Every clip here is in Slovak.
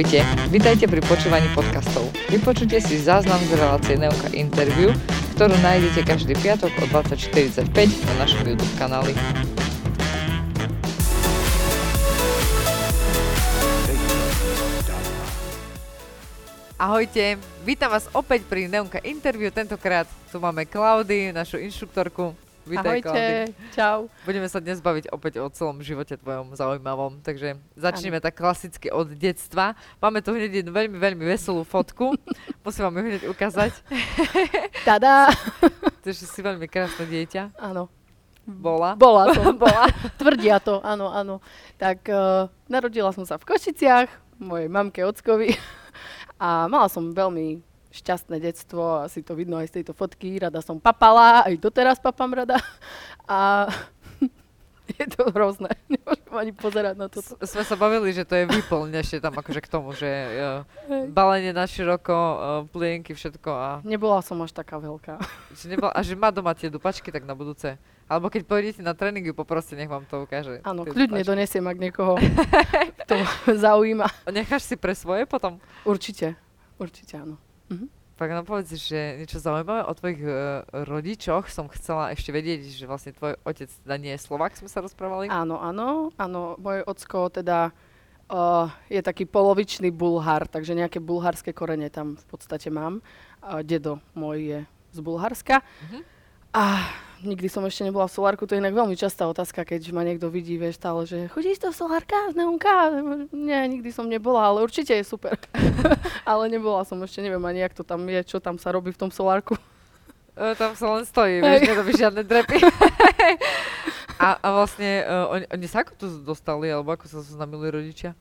Ahojte, vítajte pri počúvaní podcastov. Vypočujte si záznam z relácie Neuka Interview, ktorú nájdete každý piatok o 20:45 na našom YouTube kanáli. Ahojte, vítam vás opäť pri Neuka Interview, tentokrát tu máme Klaudy, našu inštruktorku. Vítaj, ahojte, Klaudy. Čau. Budeme sa dnes baviť opäť o celom živote tvojom zaujímavom, takže začneme tak klasicky od detstva. Máme tu hneď jednu veľmi, veľmi veselú fotku, musím vám ju hneď ukázať. Tada! Takže si veľmi krásne dieťa. Áno. Bola. Tvrdia to, áno. Tak narodila som sa v Košiciach, mojej mamke ockovi a mala som veľmi šťastné detstvo, asi to vidno aj z tejto fotky, rada som papala, aj doteraz papám rada a je to hrozné, nemôžem ani pozerať na toto. Sme sa bavili, že to je výplň ešte tam akože k tomu, že balenie na široko, plienky, všetko a... Nebola som až taká veľká. A že má doma tie dupačky tak na budúce, alebo keď pôjdete na tréning, poproste nech vám to ukáže. Áno, kľudne donesiem, ak niekoho to zaujíma. Necháš si pre svoje potom? Určite áno. Tak nám povedz, že niečo zaujímavé o tvojich rodičoch som chcela ešte vedieť, že vlastne tvoj otec teda nie je Slovák, sme sa rozprávali. Áno, môj ocko teda je taký polovičný Bulhár, takže nejaké bulharské korene tam v podstate mám. Dedo môj je z Bulharska. Uh-huh. A nikdy som ešte nebola v solárku, to je inak veľmi častá otázka, keď ma niekto vidí, vieš, stále, že chodíš do solárka, Neumka? Nie, nikdy som nebola, ale určite je super. Ale nebola som ešte, neviem ani, jak to tam je, čo tam sa robí v tom solárku. Tam sa len stojí, vieš, nerobíš žiadne drepy. A vlastne, oni sa ako tu dostali, alebo ako sa zoznamili rodičia?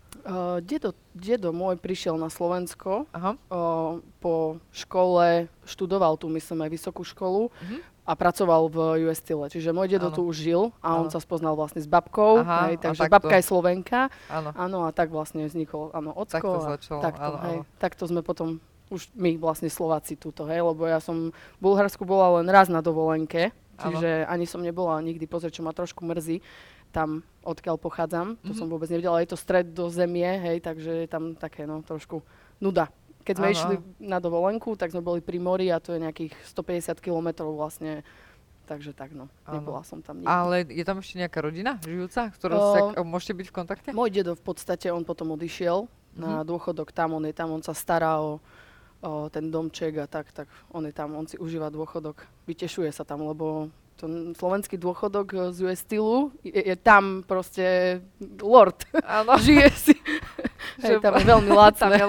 Dedo môj prišiel na Slovensko. Aha. Po škole, študoval tu, myslím, aj vysokú školu. Uh-huh. A pracoval v US Steel, čiže môj dedo tu už žil a on sa spoznal vlastne s babkou, aha, hej, takže babka je Slovenka, áno, a tak vlastne vznikol, ocko, takto sme potom, už my vlastne Slováci tuto, hej, lebo ja som v Bulharsku bola len raz na dovolenke, čiže ani som nebola nikdy pozrieť, čo ma trošku mrzí, tam odkiaľ pochádzam, to som vôbec nevedela, je to Stredozemie, hej, takže je tam také, trošku nuda. Keď sme išli na dovolenku, tak sme boli pri mori a to je nejakých 150 kilometrov vlastne, takže tak nebola som tam nikdy. Ale je tam ešte nejaká rodina žijúca, ktorou môžete byť v kontakte? Môj dedo v podstate, on potom odišiel na dôchodok, tam, on sa stará o ten domček a tak on je tam, on si užíva dôchodok, vytešuje sa tam, lebo ten slovenský dôchodok z US Steelu je tam proste lord, žije si. Hej, tam je veľmi lacné.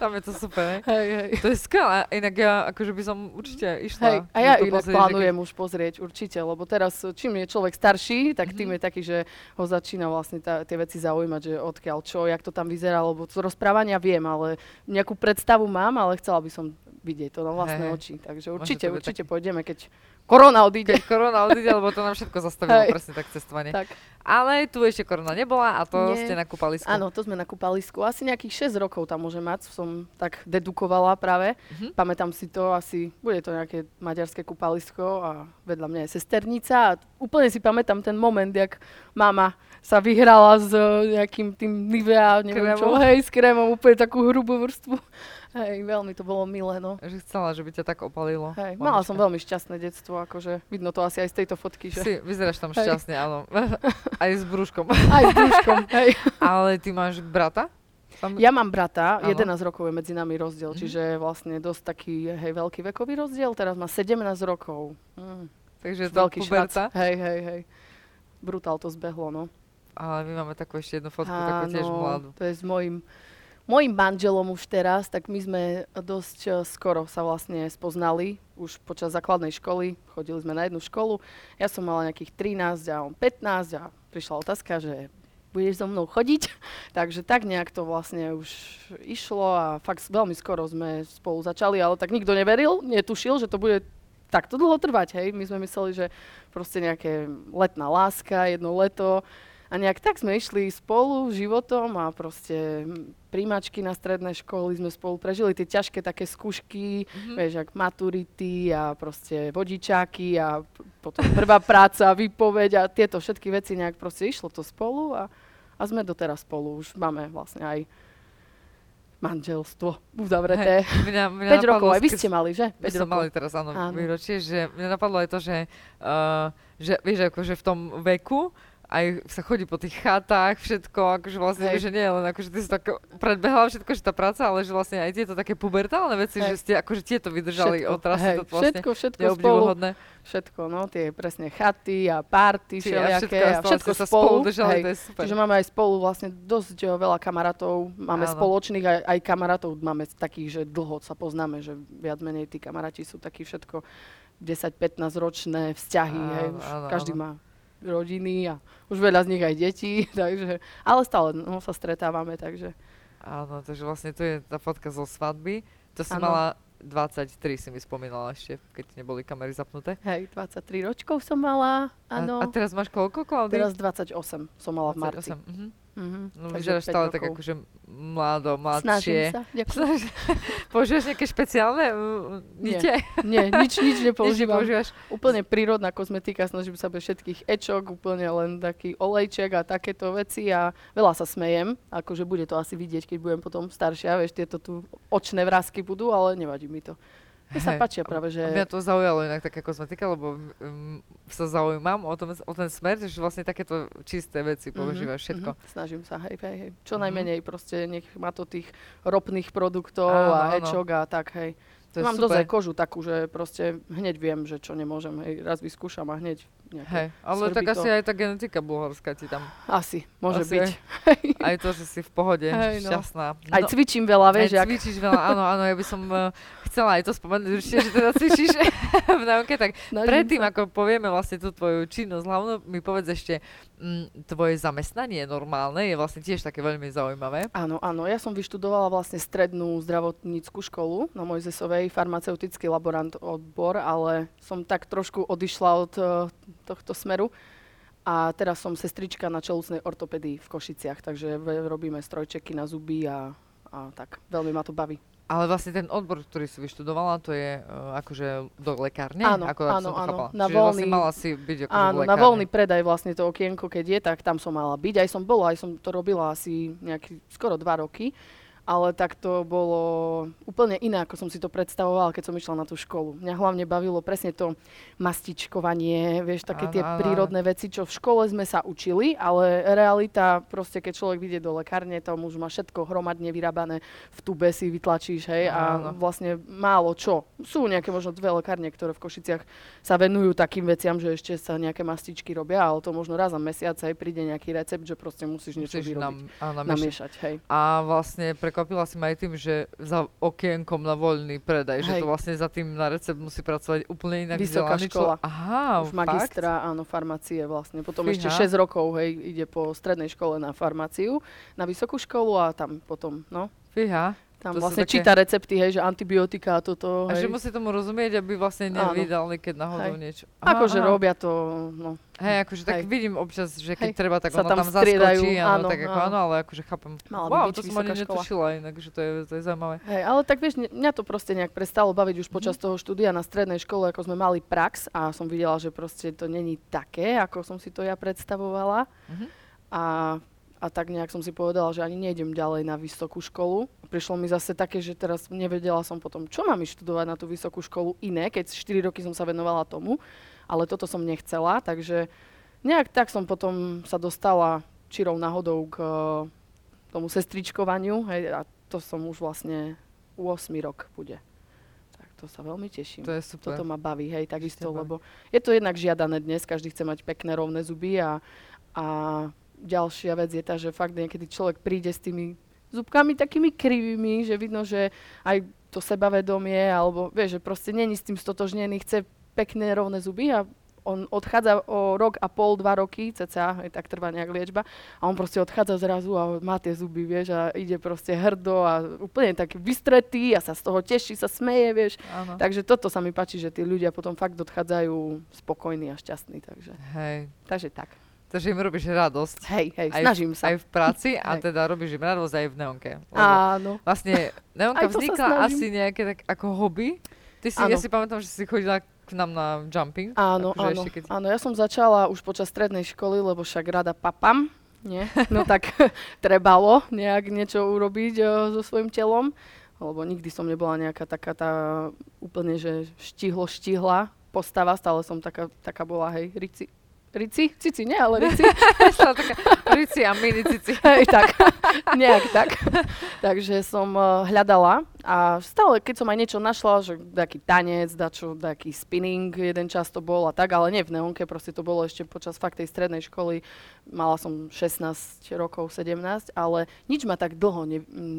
Tam je to super, hej. To je skvelé, inak ja akože by som určite išla. Hej, a ja inak plánujem už pozrieť určite, lebo teraz čím je človek starší, tak tým je taký, že ho začína vlastne tie veci zaujímať, že odkiaľ čo, jak to tam vyzerá, lebo z rozprávania viem, ale nejakú predstavu mám, ale chcela by som vidieť to na vlastné oči, takže určite pôjdeme, keď korona odíde. Lebo to nám všetko zastavilo, presne tak cestovanie. Tak. Ale tu ešte korona nebola a to nie. Ste na kúpalisku. Áno, to sme na kúpalisku. Asi nejakých 6 rokov tam môže mať, som tak dedukovala práve. Mm-hmm. Pamätám si to, asi bude to nejaké maďarské kúpalisko a vedľa mňa je sesternica a úplne si pamätám ten moment, jak mama sa vyhrala s nejakým tým Nivea, neviem krémom. Čo, hej, s krémom, úplne takú hrubú vrstvu. Hej, veľmi to bolo milé, Že chcela, že by ťa tak opalilo. Hej, mala som veľmi šťastné detstvo, akože vidno to asi aj z tejto fotky, že? Si, vyzeráš tam šťastne, áno. Aj s brúškom, hej. Ale ty máš brata? Ja mám brata, 11 rokov je medzi nami rozdiel, čiže vlastne dosť taký, hej, veľký vekový rozdiel, teraz má 17 rokov. Takže je to puberta? Hej. Brutál to zbehlo, Ale my máme takú ešte jednu fotku, takú tiež mladú. To je s mojim manželom už teraz, tak my sme dosť skoro sa vlastne spoznali, už počas základnej školy, chodili sme na jednu školu, ja som mala nejakých 13 a on 15 a prišla otázka, že budeš so mnou chodiť, takže tak nejak to vlastne už išlo a fakt veľmi skoro sme spolu začali, ale tak nikto neveril, netušil, že to bude takto dlho trvať, hej, my sme mysleli, že proste nejaké letná láska, jedno leto, a nejak tak sme išli spolu životom a proste príjmačky na stredné školy sme spolu prežili tie ťažké také skúšky, vieš, jak maturity a proste vodičáky a potom prvá práca, výpoveď a tieto všetky veci nejak proste išlo to spolu a A sme doteraz spolu, už máme vlastne aj manželstvo uzavreté. 5 rokov, aj vy ste mali, že? 5 rokov. Som mali teraz, áno, výročie, že mňa napadlo aj to, že vieš, akože v tom veku aj sa chodí po tých chatách, všetko, akože vlastne, že nie, len akože ty si tak predbehla všetko, že tá práca, ale že vlastne aj tieto také pubertálne veci, že ste akože tieto vydržali od trasy, to vlastne neobdivuhodné. Všetko, no, tie presne chaty a party, všelijaké a všetko sa spolu držali, to je super. Čiže máme aj spolu vlastne dosť veľa kamarátov, máme spoločných aj kamarátov, máme takých, že dlho sa poznáme, že viac menej tí kamaráti sú takí všetko 10-15 ročné vzťahy, hej, už každý má rodiny a už veľa z nich aj detí, takže, ale stále no, sa stretávame, takže. Áno, takže vlastne tu je tá fotka zo svadby, to si mala 23, si mi spomínala ešte, keď neboli kamery zapnuté. Hej, 23 ročkov som mala, áno. A teraz máš koľko, Klaudy? Teraz 28 som mala 28. v marci. No vyzeráš stále tak akože mlado, mladšie. Snažím sa, ďakujem. Používaš nejaké špeciálne nite? Nie, nič nepoužívam. Úplne prírodná kozmetika, snažím sa bez všetkých ečok, úplne len taký olejček a takéto veci a veľa sa smejem, akože bude to asi vidieť, keď budem potom staršia, vieš, tieto tu očné vrásky budú, ale nevadí mi to. To sa páčia práve, že... Mňa to zaujalo inak taká kozmetika, lebo sa zaujímam o ten smer, že vlastne takéto čisté veci používaš všetko. Snažím sa, hej. Čo najmenej proste, nech má to tých ropných produktov a ečok a tak, hej. Mám dosť aj kožu takú, že proste hneď viem, že čo nemôžem, hej. Raz vyskúšam a hneď nejaké svrbí to. Ale tak asi aj tá genetika bulharská ti tam... Asi, môže byť. Aj to, že si v pohode, šťastná. Aj cvičím veľa, vieš. Aj cvičíš veľa, áno, ja by som... Chcela aj to spomenúť určite, že teda cvičíš v Neuke, tak predtým, ako povieme vlastne tú tvoju činnosť, hlavne mi povedz ešte, tvoje zamestnanie normálne je vlastne tiež také veľmi zaujímavé. Áno, ja som vyštudovala vlastne strednú zdravotnícku školu na Mojzesovej, farmaceutický laborant odbor, ale som tak trošku odišla od tohto smeru. A teraz som sestrička na čeľustnej ortopédii v Košiciach, takže robíme strojčeky na zuby a tak. Veľmi ma to baví. Ale vlastne ten odbor, ktorý si vyštudovala, to je akože do lekárne? Áno. Čiže voľný, vlastne mala si byť akože v lekárne. Áno, na voľný predaj vlastne to okienko, keď je, tak tam som mala byť. Aj som to robila asi nejaký skoro 2 roky, ale tak to bolo úplne iné, ako som si to predstavovala, keď som išla na tú školu. Mňa hlavne bavilo presne to mastičkovanie, vieš, také tie prírodné veci, čo v škole sme sa učili, ale realita, proste keď človek ide do lekárne, tam už má všetko hromadne vyrábané, v tube si vytlačíš, hej, a vlastne málo čo. Sú nejaké možno 2 lekárne, ktoré v Košiciach sa venujú takým veciam, že ešte sa nejaké mastičky robia, ale to možno raz za mesiac aj príde nejaký recept, že proste musíš niečo vyrobiť, namiešať, hej. A vlastne prekvapila si ma aj tým, že za okienkom na voľný predaj, že to vlastne za tým na recept musí pracovať úplne inak. Vysoká škola. Aha, už magistra, áno, farmácie vlastne. Potom ešte 6 rokov, hej, ide po strednej škole na farmáciu, na vysokú školu a tam potom, no. Fíha. Tam to vlastne číta recepty, hej, že antibiotika a toto, hej. A že musí tomu rozumieť, aby vlastne nevydali, keď náhodou niečo. Akože robia to, no. Hej, akože tak vidím občas, že keď treba, tak ono tam zaskočí, áno, tak ako áno, ale akože chápem. Wow, to som ani netušila inak, že to je zaujímavé. Hej, ale tak vieš, mňa to proste nejak prestalo baviť už počas toho štúdia na strednej škole, ako sme mali prax a som videla, že proste to není také, ako som si to ja predstavovala. A tak nejak som si povedala, že ani nejdem ďalej na vysokú školu. Prišlo mi zase také, že teraz nevedela som potom, čo mám študovať na tú vysokú školu iné, keď 4 roky som sa venovala tomu, ale toto som nechcela, takže nejak tak som potom sa dostala čirou náhodou k tomu sestričkovaniu, hej, a to som už vlastne u 8 rok bude. To sa veľmi teším. To je super. Toto ma baví, hej, takisto, lebo je to jednak žiadané dnes, každý chce mať pekné rovné zuby a ďalšia vec je tá, že fakt niekedy človek príde s tými zúbkami takými krivými, že vidno, že aj to sebavedomie, alebo vieš, že proste není s tým stotožnený, chce pekné rovné zuby a on odchádza o 1,5-2 roky, cca, tak trvá nejak liečba, a on proste odchádza zrazu a má tie zuby, vieš, a ide proste hrdo a úplne taký vystretý a sa z toho teší, sa smeje, vieš. Áno. Takže toto sa mi páči, že tí ľudia potom fakt odchádzajú spokojní a šťastní, takže. Hej. Takže tak. Takže im robíš radosť. Hej, snažím sa. Aj v práci a teda robíš im radosť aj v Neonke. Áno. Vlastne Neonka vznikla asi nejaké tak ako hobby. Ja si pamätám, že si chodila k nám na jumping. Áno, ja som začala už počas strednej školy, lebo však rada papám. nie? No tak trebalo nejak niečo urobiť so svojím telom, lebo nikdy som nebola nejaká taká tá úplne, že štihla postava, stále som taká bola, hej, Rici? Nie, ale Rici. Rici a mini cici. Hej, tak. Nejak tak. Takže som hľadala a stále, keď som aj niečo našla, že taký tanec, taký spinning, jeden čas to bol a tak, ale nie v neonke, proste to bolo ešte počas fakt tej strednej školy. Mala som 16 rokov, 17, ale nič ma tak dlho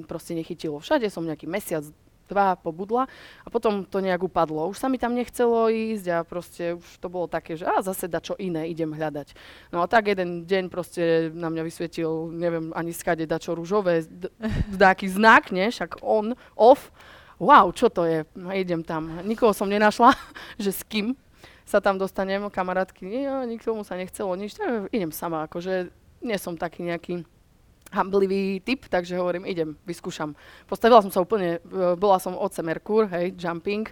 proste nechytilo. Všade som nejaký mesiac, dva pobudla a potom to nejak upadlo. Už sa mi tam nechcelo ísť a proste už to bolo také, že zase dačo iné idem hľadať. No a tak jeden deň proste na mňa vysvietil, neviem ani skade, dačo ružové, taký znak, nie? Však on, off. Wow, čo to je? No, idem tam. Nikoho som nenašla, že s kým sa tam dostanem, kamarátky, nikomu sa nechcelo nič, idem sama, akože nie som taký nejaký hamblivý typ, takže hovorím, idem, vyskúšam. Postavila som sa úplne, bola som oce Merkur, hej, jumping,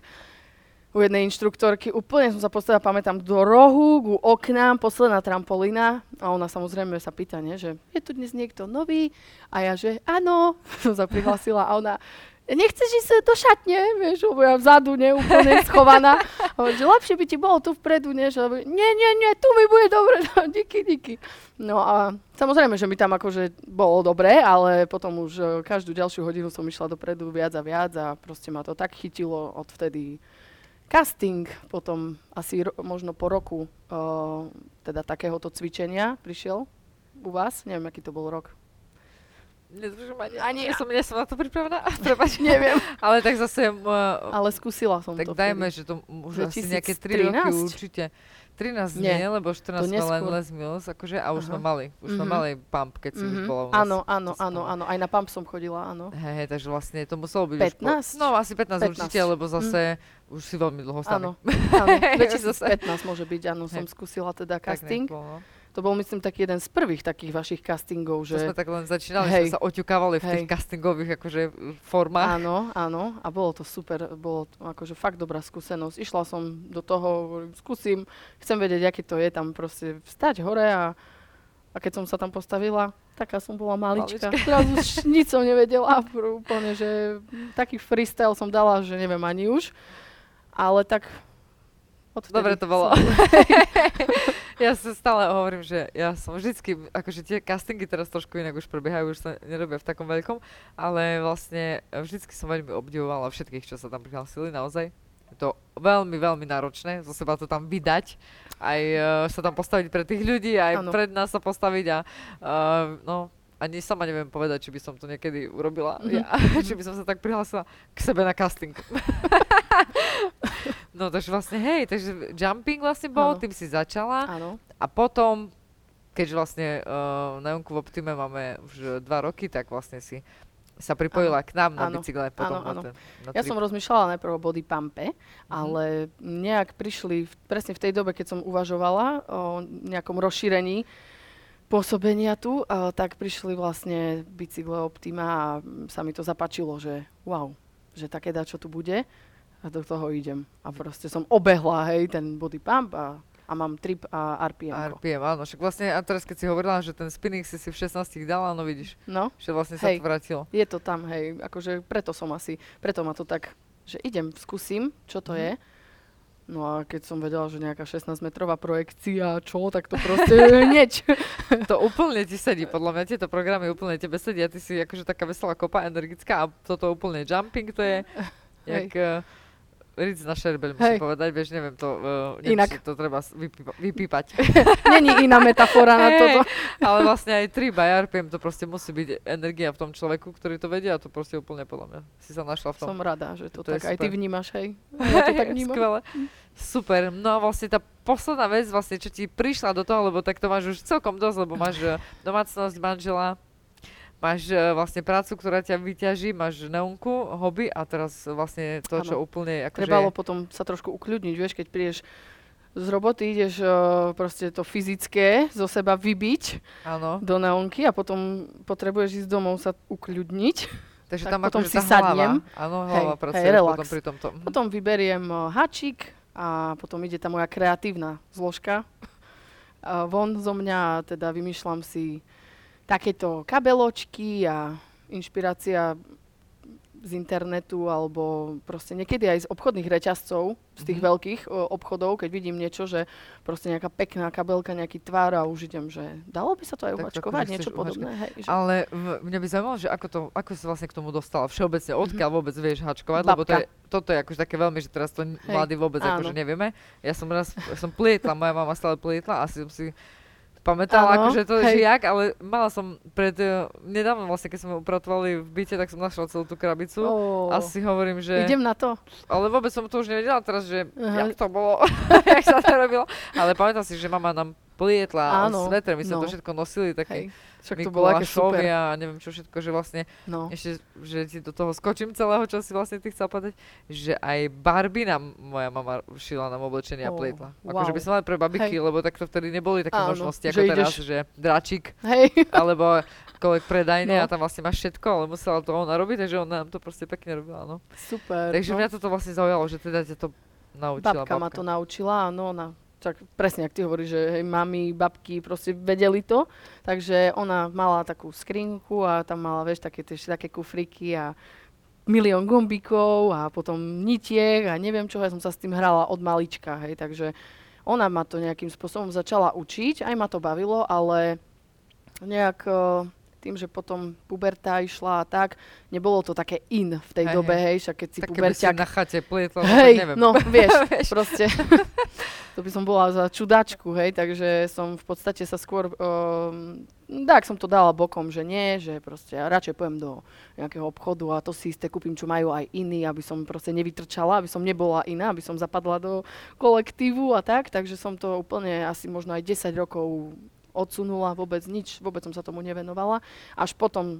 u jednej inštruktorky, úplne som sa postavila, pamätám, do rohu, ku oknám, posledná trampolína a ona samozrejme sa pýta, nie, že je tu dnes niekto nový a ja, že áno, som sa prihlasila a ona, nechceš ísť do šatne, vieš, lebo ja vzadu, nie, úplne schovaná. Že lepšie by ti bolo tu vpredu, nie, že nie, tu mi bude dobre, díky. No a samozrejme, že mi tam akože bolo dobre, ale potom už každú ďalšiu hodinu som išla dopredu viac a proste ma to tak chytilo odvtedy. Casting potom asi možno po roku teda takéhoto cvičenia prišiel u vás, neviem, aký to bol rok. Nedržím ani ja. Som na to pripravená, prepáč, neviem. Ale tak zase... ale skúsila som tak to. Tak dajme, vtedy. Že to už 2013? Asi nejaké 3 roky určite. 13 nie, lebo 14 sme len Les Mills, akože, a už sme mali. Už sme mali pump, keď si už bola u nás. Áno. Aj na pump som chodila, áno. Hej, takže vlastne to muselo byť 15? No asi 15 určite, lebo zase už si veľmi dlho s nami. Áno, 2015 môže byť, áno, som skúsila teda casting. To bol, myslím, taký jeden z prvých takých vašich castingov, že... To sme tak len začínali, hej, sme sa oťukávali v tých castingových akože formách. Áno. A bolo to super, bolo to akože fakt dobrá skúsenosť. Išla som do toho, skúsim, chcem vedieť, aké to je tam proste vstať hore a keď som sa tam postavila, taká som bola malička. Zrazu nič som nevedela, úplne, že taký freestyle som dala, že neviem ani už, ale tak... Dobre to bolo. Ja sa stále hovorím, že ja som vždycky, akože tie castingy teraz trošku inak už prebiehajú, už sa nerobia v takom veľkom, ale vlastne vždycky som veľmi obdivovala všetkých, čo sa tam prihlásili, naozaj. Je to veľmi, veľmi náročné, zo seba to tam vydať, aj sa tam postaviť pre tých ľudí, aj pred nás sa postaviť a no, ani sama neviem povedať, či by som to niekedy urobila, či by som sa tak prihlásila k sebe na casting. No takže vlastne, hej, takže jumping vlastne bol, tým si začala. Áno. A potom, keďže vlastne na Neunku v Optime máme už 2 roky, tak vlastne si sa pripojila k nám na bicykle. Potom na ja som rozmýšľala najprv o body pumpe, ale nejak prišli, presne v tej dobe, keď som uvažovala o nejakom rozšírení pôsobenia tu, tak prišli vlastne bicykle Optima a sa mi to zapáčilo, že wow, že také dačo tu bude. A do toho idem. A proste som obehla, hej, ten body pump a mám trip a RPM-ko. RPM, áno. Však vlastne, a teraz keď si hovorila, že ten spinning si v 16 dala, no vidíš, že vlastne sa to vrátilo. Je to tam, hej, akože preto ma to tak, že idem, skúsim, čo to je. No a keď som vedela, že nejaká 16-metrová projekcia, čo, tak to proste hneď. To úplne ti sedí, podľa mňa tieto programy úplne tebe sedia, ty si akože taká veselá kopa, energická a toto úplne jumping, to je jak... Ric na šerbel, musím povedať, vieš, neviem to, inak to treba vypípať. Není iná metafora na toto. Ale vlastne aj trip a RPM, to proste musí byť energia v tom človeku, ktorý to vedie a to proste úplne podľa mňa. Si sa našla v tom. Som rada, že to tak aj ty vnímaš, hej. Ja to tak vnímam. Skvelé. Super. No a vlastne tá posledná vec, vlastne, čo ti prišla do toho, lebo tak to máš už celkom dosť, lebo máš domácnosť, manžela, máš vlastne prácu, ktorá ťa vyťaží, máš Neunku, hobby a teraz vlastne to, čo úplne... Trebalo potom sa trošku ukľudniť, vieš, keď prídeš z roboty, ideš proste to fyzické zo seba vybiť do Neunky a potom potrebuješ ísť domov sa ukľudniť. Takže tak tam potom akože si sadnem. Áno, hlava pracuje potom pri tomto. Potom vyberiem háčik a potom ide tá moja kreatívna zložka von zo mňa, teda vymýšľam si takéto kabeločky a inšpirácia z internetu alebo proste niekedy aj z obchodných reťazcov, z tých veľkých obchodov, keď vidím niečo, že proste nejaká pekná kabelka, nejaký tvár a už idem, že dalo by sa to aj uhačkovať, niečo podobné. Hej, že... Ale mňa by zaujímalo, že ako si vlastne k tomu dostala všeobecne, odkiaľ vôbec vieš hačkovať, lebo toto je akože také veľmi, že teraz to mladí vôbec akože nevieme. Ja som raz plietla, moja mama stále plietla a som si pamätala, akože to je jak, ale mala som nedávno vlastne, keď sme upratovali v byte, tak som našla celú tú krabicu a si hovorím, že... Idem na to. Ale vôbec som to už nevedela teraz, že jak to bolo, jak sa to robilo. Ale pamätám si, že mama nám plietla a sveter, my sme to všetko nosili, také Mikulášovia a neviem čo všetko, že vlastne ešte, že ti do toho skočím celého, čo si vlastne ty chcela povedať, že aj Barbie nám moja mama šila nám oblečenie a plietla. Akože by som mala pre babiky, lebo takto vtedy neboli také možnosti, ako že teraz, že dračík, alebo kolek predajne a tam vlastne máš všetko, ale musela to ona robiť, takže ona nám to proste pekne robila, no. Super. Takže mňa toto vlastne zaujalo, že teda ťa to naučila babka. Ma to naučila, áno, ona. Tak presne, ak ty hovoríš, že hej, mami, babky proste vedeli to, takže ona mala takú skrinku a tam mala, vieš, také kufriky a milión gombíkov a potom nitiek a neviem čo, ja som sa s tým hrala od malička, hej, takže ona ma to nejakým spôsobom začala učiť, aj ma to bavilo, ale nejak tým, že potom puberta išla a tak, nebolo to také in v tej dobe, hej, však keď si tak puberťak... Tak keby si na chate plietla, neviem. No, vieš, proste... To by som bola za čudačku, hej, takže som v podstate sa skôr, tak som to dala bokom, že nie, že proste ja radšej pojem do nejakého obchodu a to si isté kúpim, čo majú aj iní, aby som proste nevytrčala, aby som nebola iná, aby som zapadla do kolektívu a tak, takže som to úplne asi možno aj 10 rokov odsunula, vôbec nič, vôbec som sa tomu nevenovala, až potom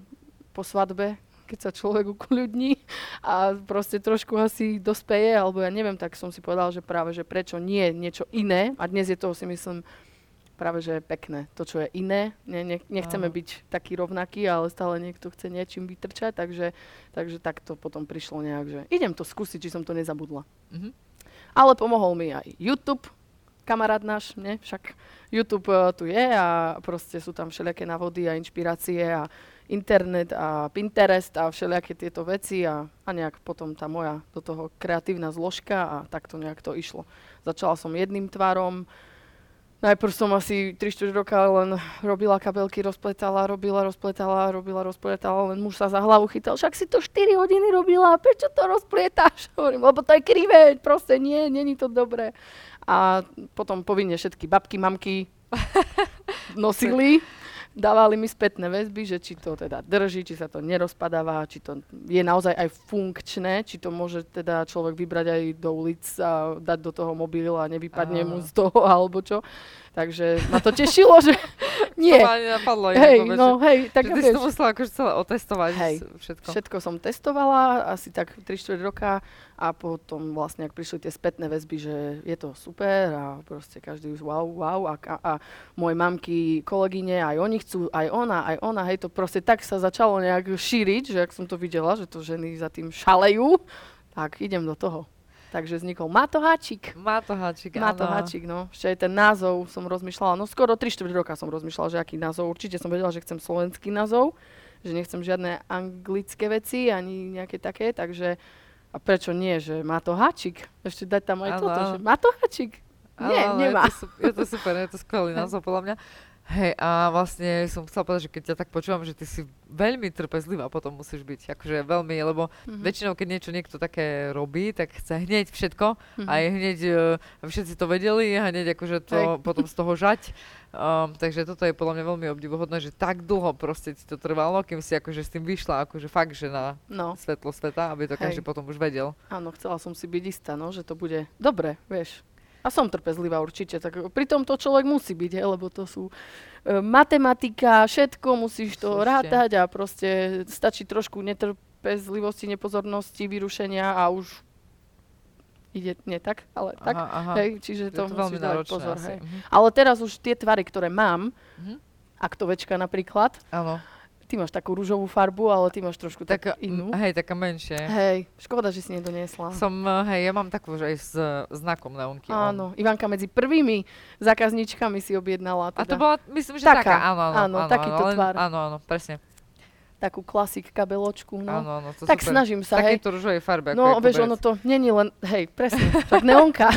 po svadbe, keď sa človek ukľudní a proste trošku asi dospeje, alebo ja neviem, tak som si povedala, že práve, že prečo nie niečo iné a dnes je toho si myslím práve, že pekné. To, čo je iné, nechceme byť takí rovnakí, ale stále niekto chce niečím vytrčať, takže tak to potom prišlo nejak, že idem to skúsiť, či som to nezabudla. Mm-hmm. Ale pomohol mi aj YouTube, kamarát náš, ne? Však YouTube tu je a proste sú tam všelijaké návody a inšpirácie a internet a Pinterest a všelijaké tieto veci a nejak potom tá moja do toho kreatívna zložka a takto nejak to išlo. Začala som jedným tvarom, najprv som asi 3-4 roka len robila kabelky, rozpletala, len muž sa za hlavu chytal, však si to 4 hodiny robila, prečo to rozplietáš? Hovorím, lebo to je krivé, proste nie, není to dobré. A potom povinne všetky babky, mamky nosili. Dávali mi spätné väzby, že či to teda drží, či sa to nerozpadáva, či to je naozaj aj funkčné, či to môže teda človek vybrať aj do ulic a dať do toho mobil a nevypadne mu z toho alebo čo. Takže ma to tešilo, že nie. To ma ani napadlo. Že ty si to musela akože celé otestovať všetko. Všetko som testovala, asi tak 3-4 roka a potom vlastne, ak prišli tie spätné väzby, že je to super a proste každý už wow a moje mamky, kolegyne, aj oni chcú, aj ona, hej, to proste tak sa začalo nejak šíriť, že ak som to videla, že to ženy za tým šalejú, tak idem do toho. Takže vznikol Maťo Háčik. Maťo Háčik, no. Ešte aj ten názov som rozmýšľala, no skoro 3-4 roka som rozmýšľala, že aký názov. Určite som vedela, že chcem slovenský názov, že nechcem žiadne anglické veci, ani nejaké také, takže a prečo nie, že Maťo Háčik. Ešte dať tam aj toto, že Maťo Háčik. Nie, nemá. Je to super, je to skvelý názov podľa mňa. Hej, a vlastne som chcela povedať, že keď ťa tak počúvam, že ty si veľmi trpezlivá potom musíš byť, akože veľmi, lebo väčšinou, keď niekto také robí, tak chce hneď všetko a je hneď, všetci to vedeli, hneď akože to potom z toho žať. Takže toto je podľa mňa veľmi obdivuhodné, že tak dlho proste ti to trvalo, kým si akože s tým vyšla, akože fakt, že na svetlo sveta, aby to každý potom už vedel. Áno, chcela som si byť istá, no, že to bude dobre, vieš. A som trpezlivá určite, tak pritom to človek musí byť, he, lebo to sú matematika, všetko, musíš to rátať a proste stačí trošku netrpezlivosti, nepozornosti, vyrušenia a už ide nie tak, ale tak. Hej, čiže to musíš dávať pozor. Hej. Ale teraz už tie tvary, ktoré mám, aktovečka napríklad, ty máš takú ružovú farbu, ale ty máš trošku taká inú. Hej, taká menšie. Hej, škoda, že si nedoniesla. Ja mám takú, že aj s znakom Neunky. Áno, Ivanka medzi prvými zákazničkami si objednala. Teda. A to bola, myslím, že taká. Áno, takýto tvar. Áno, presne. Takú klasik kabeločku, no. Áno, to tak super. Snažím sa, hej. Takýto ružovej farbe. No, vieš, ono to není len, hej, presne, tak Neonka.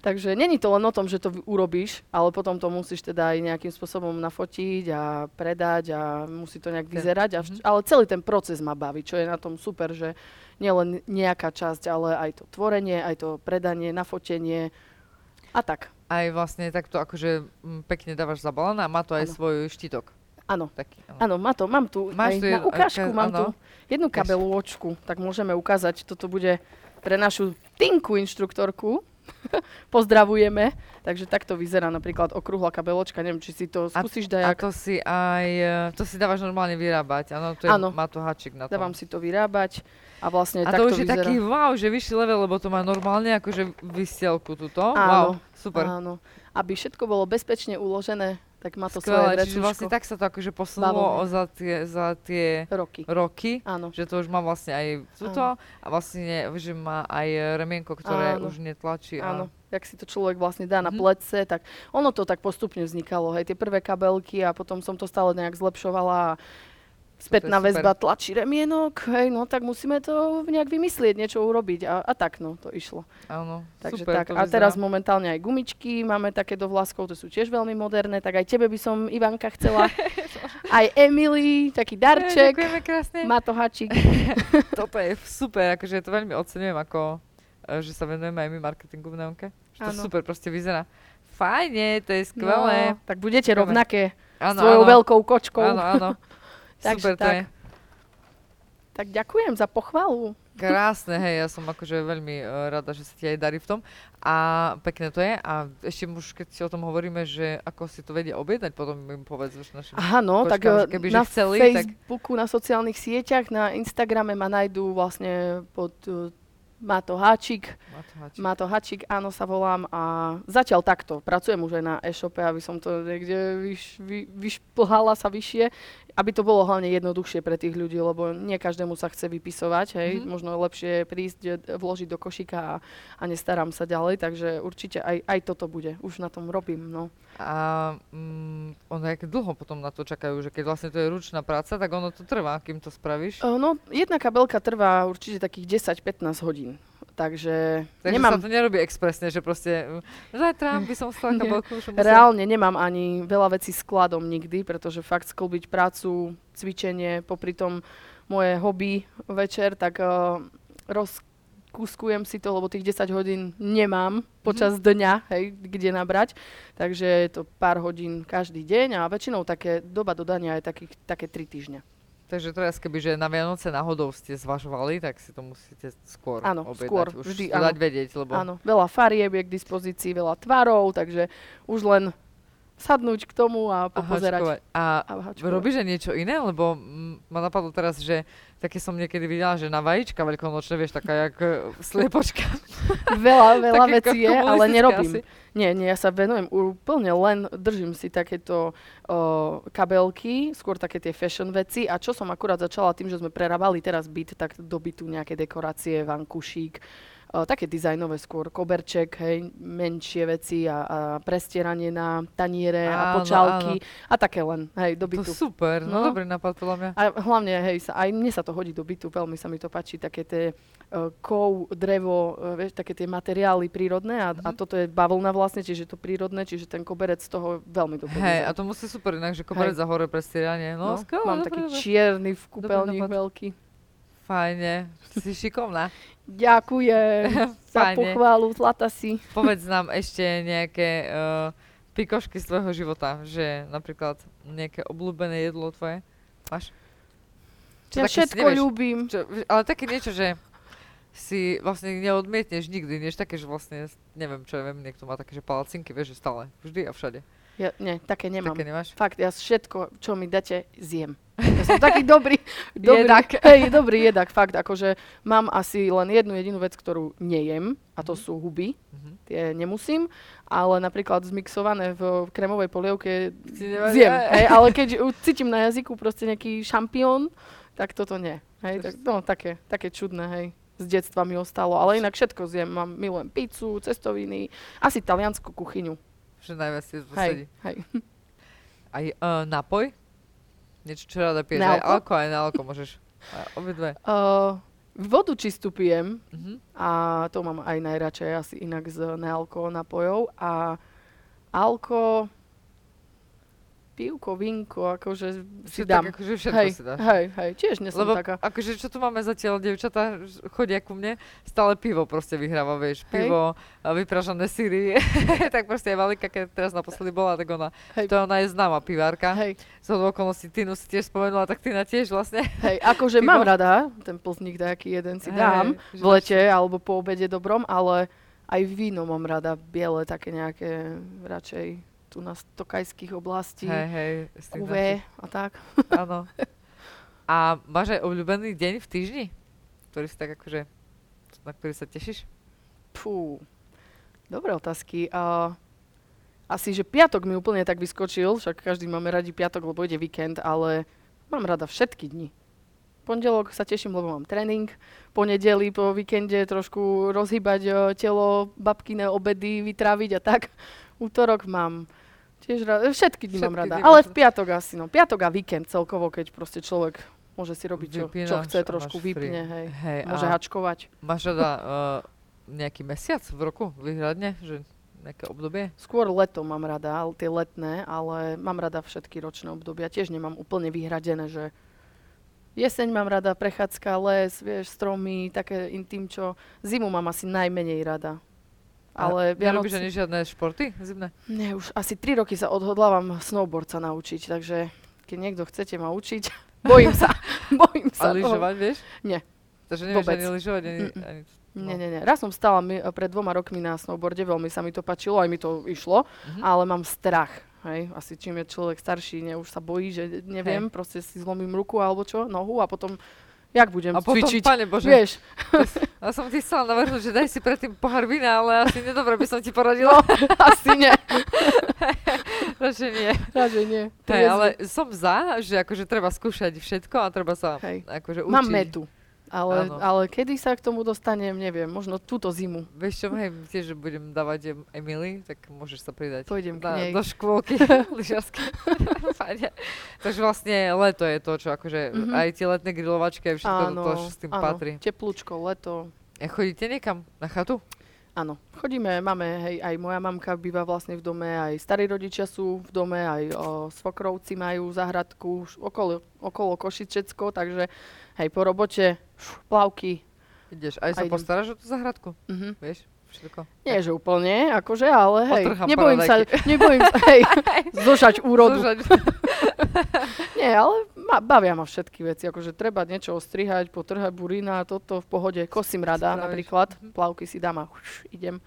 Takže není to len o tom, že to urobíš, ale potom to musíš teda aj nejakým spôsobom nafotiť a predať a musí to nejak vyzerať. Ale celý ten proces ma baví, čo je na tom super, že nielen nejaká časť, ale aj to tvorenie, aj to predanie, nafotenie a tak. Aj vlastne takto akože pekne dávaš zabalené a má to aj svoj štítok. Áno, áno, mám tu aj na ukážku, mám tu jednu kabeľočku, tak môžeme ukázať, toto bude pre našu Tinku inštruktorku, pozdravujeme, takže takto vyzerá napríklad okrúhla kabeľočka, neviem, či si to skúsiš dať. A to si aj, to si dávaš normálne vyrábať, áno, to je Maťo Háčik na to. Dávam si to vyrábať a vlastne a takto vyzerá. A to už je taký wow, že vyšší level, lebo to má normálne akože vysielku tuto, áno, wow, super. Áno, aby všetko bolo bezpečne uložené. Tak má to svoje vrecuško. Vlastne tak sa to akože posunulo za tie roky, že to už má vlastne aj tuto a vlastne že má aj remienko, ktoré už netlačí. Áno, jak si to človek vlastne dá na plece, tak ono to tak postupne vznikalo, hej, tie prvé kabelky a potom som to stále nejak zlepšovala. Spätná väzba tlačí remienok, hej, no tak musíme to nejak vymyslieť, niečo urobiť a tak, no, to išlo. Áno, takže super, tak. A teraz momentálne aj gumičky máme také do vláskov, to sú tiež veľmi moderné, tak aj tebe by som, Ivanka, chcela. Aj Emily, taký darček. Ďakujeme krásne. Maťo Háčik. Toto je super, akože to veľmi oceňujem, ako, že sa venujeme aj my marketingu v Neonke. To super proste vyzerá. Fajne, to je skvelé. No, tak budete rovnaké s tvojou veľkou kočkou. Áno. Super, takže to tak. Je. Tak ďakujem za pochvalu. Krásne, hej, ja som akože veľmi rada, že sa ti aj darí v tom a pekné to je a ešte už keď si o tom hovoríme, že ako si to vedia objednať, potom im povedz už našim kočkám, že kebyže chceli. Áno, tak na Facebooku, na sociálnych sieťach, na Instagrame ma nájdú vlastne pod Maťo Háčik, áno, sa volám a zatiaľ takto, pracujem už aj na e-shope, aby som to niekde vyšplhala sa vyššie, aby to bolo hlavne jednoduchšie pre tých ľudí, lebo nie každému sa chce vypisovať, hej, možno lepšie prísť, vložiť do košíka a nestarám sa ďalej, takže určite aj toto bude, už na tom robím, no. A ono jak dlho potom na to čakajú, že keď vlastne to je ručná práca, tak ono to trvá, kým to spravíš? No, jedna kabelka trvá určite takých 10-15 hodín. Takže sa to nerobí expresne, že proste zajtra by som stala kabelku. Reálne nemám ani veľa vecí skladom nikdy, pretože fakt sklbiť prácu, cvičenie, popri tom moje hobby večer, tak kúskujem si to, lebo tých 10 hodín nemám počas dňa, hej, kde nabrať. Takže je to pár hodín každý deň a väčšinou také doba dodania je také 3 týždňa. Takže teraz kebyže na Vianoce náhodou ste zvažovali, tak si to musíte skôr objednať. Skôr, už vždy, dať vedieť, lebo... Áno, veľa farieb je k dispozícii, veľa tvarov, takže už len sadnúť k tomu a popozerať. A robíš aj niečo iné? Lebo ma napadlo teraz, že také som niekedy videla, že na vajíčka veľkonočné, vieš, taká jak sliepočka. Veľa vecí je, ale nerobím. Asi. Nie, ja sa venujem úplne len, držím si takéto kabelky, skôr také tie fashion veci a čo som akurát začala tým, že sme prerábali teraz byt, tak do bytu nejaké dekorácie, vankušík, také dizajnové skôr, koberček, hej, menšie veci a prestieranie na taniere a počálky a také len, hej, do bytu. To super, no dobrý nápad, podľa mňa. A hlavne, hej, aj mne sa to hodí do bytu, veľmi sa mi to páči, také tie kov, drevo, vieš, také tie materiály prírodné a toto je bavlna vlastne, čiže to prírodné, čiže ten koberec z toho veľmi dobrý. Hej, a to musí super inak, že koberec za hore prestieranie, no skvelé. Mám taký čierny v kúpeľni veľký. Fajne, si šikovná. Ďakujem za pochválu, zlata si. Povedz nám ešte nejaké pikošky z tvojho života, že napríklad nejaké obľúbené jedlo tvoje máš? Ja všetko ľúbim. Ale také niečo, že si vlastne neodmietneš nikdy, než také, že vlastne, neviem čo, niekto má také, že palacinky, vieš, že stále, vždy a všade. Ja, nie, také nemám. Také nemáš? Fakt, ja všetko, čo mi dáte, zjem. Ja som taký dobrý jedak. Hej, dobrý jedak, fakt. Akože mám asi len jednu jedinú vec, ktorú nejem, a to sú huby. Mm-hmm. Tie nemusím, ale napríklad zmixované v kremovej polievke zjem. Hej, ale keď cítim na jazyku proste nejaký šampión, tak toto nie. Hej, tak, no, také čudné, hej. Z detstva mi ostalo, ale inak všetko zjem. Milujem pizzu, cestoviny, asi taliansku kuchyňu. Že najviac si posadí. Hej. Aj nápoj? Niečo, čo rada piješ? Aj alko, aj na alko môžeš. Obidve. Vodu čistú pijem a to mám aj najradšej asi inak z nealko nápojov. A alko, pivko, vínko, akože si dám. Tak, akože všetko si dáš. Hej, tiež nesom taká. Akože čo tu máme zatiaľ, dievčatá chodia ku mne, stále pivo proste vyhráva, vieš. Pivo, vypražané syry, tak proste aj Malika, keď teraz naposledy bola, tak ona, ona je známa pivárka. Hej. Zo okolností Tinu si tiež spomenula, tak Tina tiež vlastne. Hej, akože mám rada, ten plzník dajaký jeden si dám v lete alebo po obede dobrom, ale aj víno mám rada, biele, také nejaké radšej. Tu na tokajských oblastí, kuve a tak. Áno. A máš aj obľúbený deň v týždni, ktorý si tak akože, na ktorý sa tešíš? Pú, dobré otázky. Asi, že piatok mi úplne tak vyskočil, však každý máme radi piatok, lebo ide víkend, ale mám rada všetky dni. Pondelok sa teším, lebo mám tréning. Po nedeli, po víkende trošku rozhýbať telo, babkine obedy vytráviť a tak. Útorok mám tiež rada, všetky dni mám rada, ale v piatok asi, no. Piatok a víkend celkovo, keď proste človek môže si robiť, čo chce, trošku vypne, hej, môže hačkovať. Máš rada nejaký mesiac v roku vyhradne, že nejaké obdobie? Skôr leto mám rada, tie letné, ale mám rada všetky ročné obdobia, tiež nemám úplne vyhradené, že jeseň mám rada, prechádzka, les, vieš, stromy, také intim, čo zimu mám asi najmenej rada. Ale nerobíš ani žiadne športy zimné? Nie, už asi 3 roky sa odhodlávam snowboard sa naučiť, takže keď niekto chcete ma učiť, bojím sa. A lyžovať vieš? Nie. Takže nevieš vôbec. Ani lyžovať? Ani... No. Nie. Raz som stála pred 2 rokmi na snowboarde, veľmi sa mi to páčilo, aj mi to išlo, ale mám strach. Hej, asi čím je človek starší, už sa bojí, že neviem, proste si zlomím ruku alebo čo, nohu a potom... Jak budem cvičiť? Pane Bože, vieš. Ja som ti chcela navrhnúť, že daj si predtým pohár vína, ale asi nedobre by som ti poradila. No, asi nie. Radšej nie. Hej, ale som za, že akože treba skúšať všetko a treba sa akože učiť. Mám metu, ale kedy sa k tomu dostanem, neviem, možno túto zimu. Vieš čo, tiež budem dávať Emily, tak môžeš sa pridať. Pôjdem k nej. Do škôlky lyžiarskej. Takže vlastne leto je to, čo akože aj tie letné grilovačky a všetko to s tým patrí. Áno, teplúčko, leto. Chodíte niekam na chatu? Áno, chodíme, máme, aj moja mamka býva vlastne v dome, aj starí rodičia sú v dome, aj svokrovci majú záhradku, okolo Košic všetko, takže po robote, plavky. Ideš, aj sa postaráš o tú záhradku, vieš? Všetko. Nie, že úplne, akože, ale nebojím sa, zožať úrodu. Nie, ale bavia ma všetky veci, akože treba niečo ostrihať, potrhať burina, toto v pohode, kosím rada napríklad, plavky si dám a idem.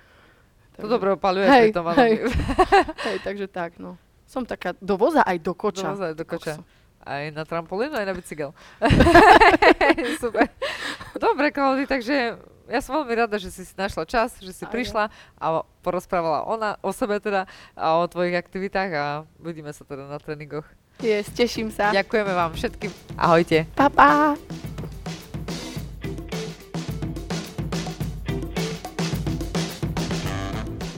To dobre opaluje, to mám. Hej, takže tak, no. Som taká, do voza aj do koča. Aj na trampolínu, aj na bicykel. Super. Dobre, Klaudy, takže ja som veľmi rada, že si našla čas, že si prišla a porozprávala ona o sebe teda a o tvojich aktivitách a vidíme sa teda na tréningoch. Yes, teším sa. Ďakujeme vám všetkým. Ahojte. Pa, pa.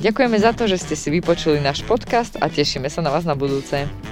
Ďakujeme za to, že ste si vypočuli náš podcast a tešíme sa na vás na budúce.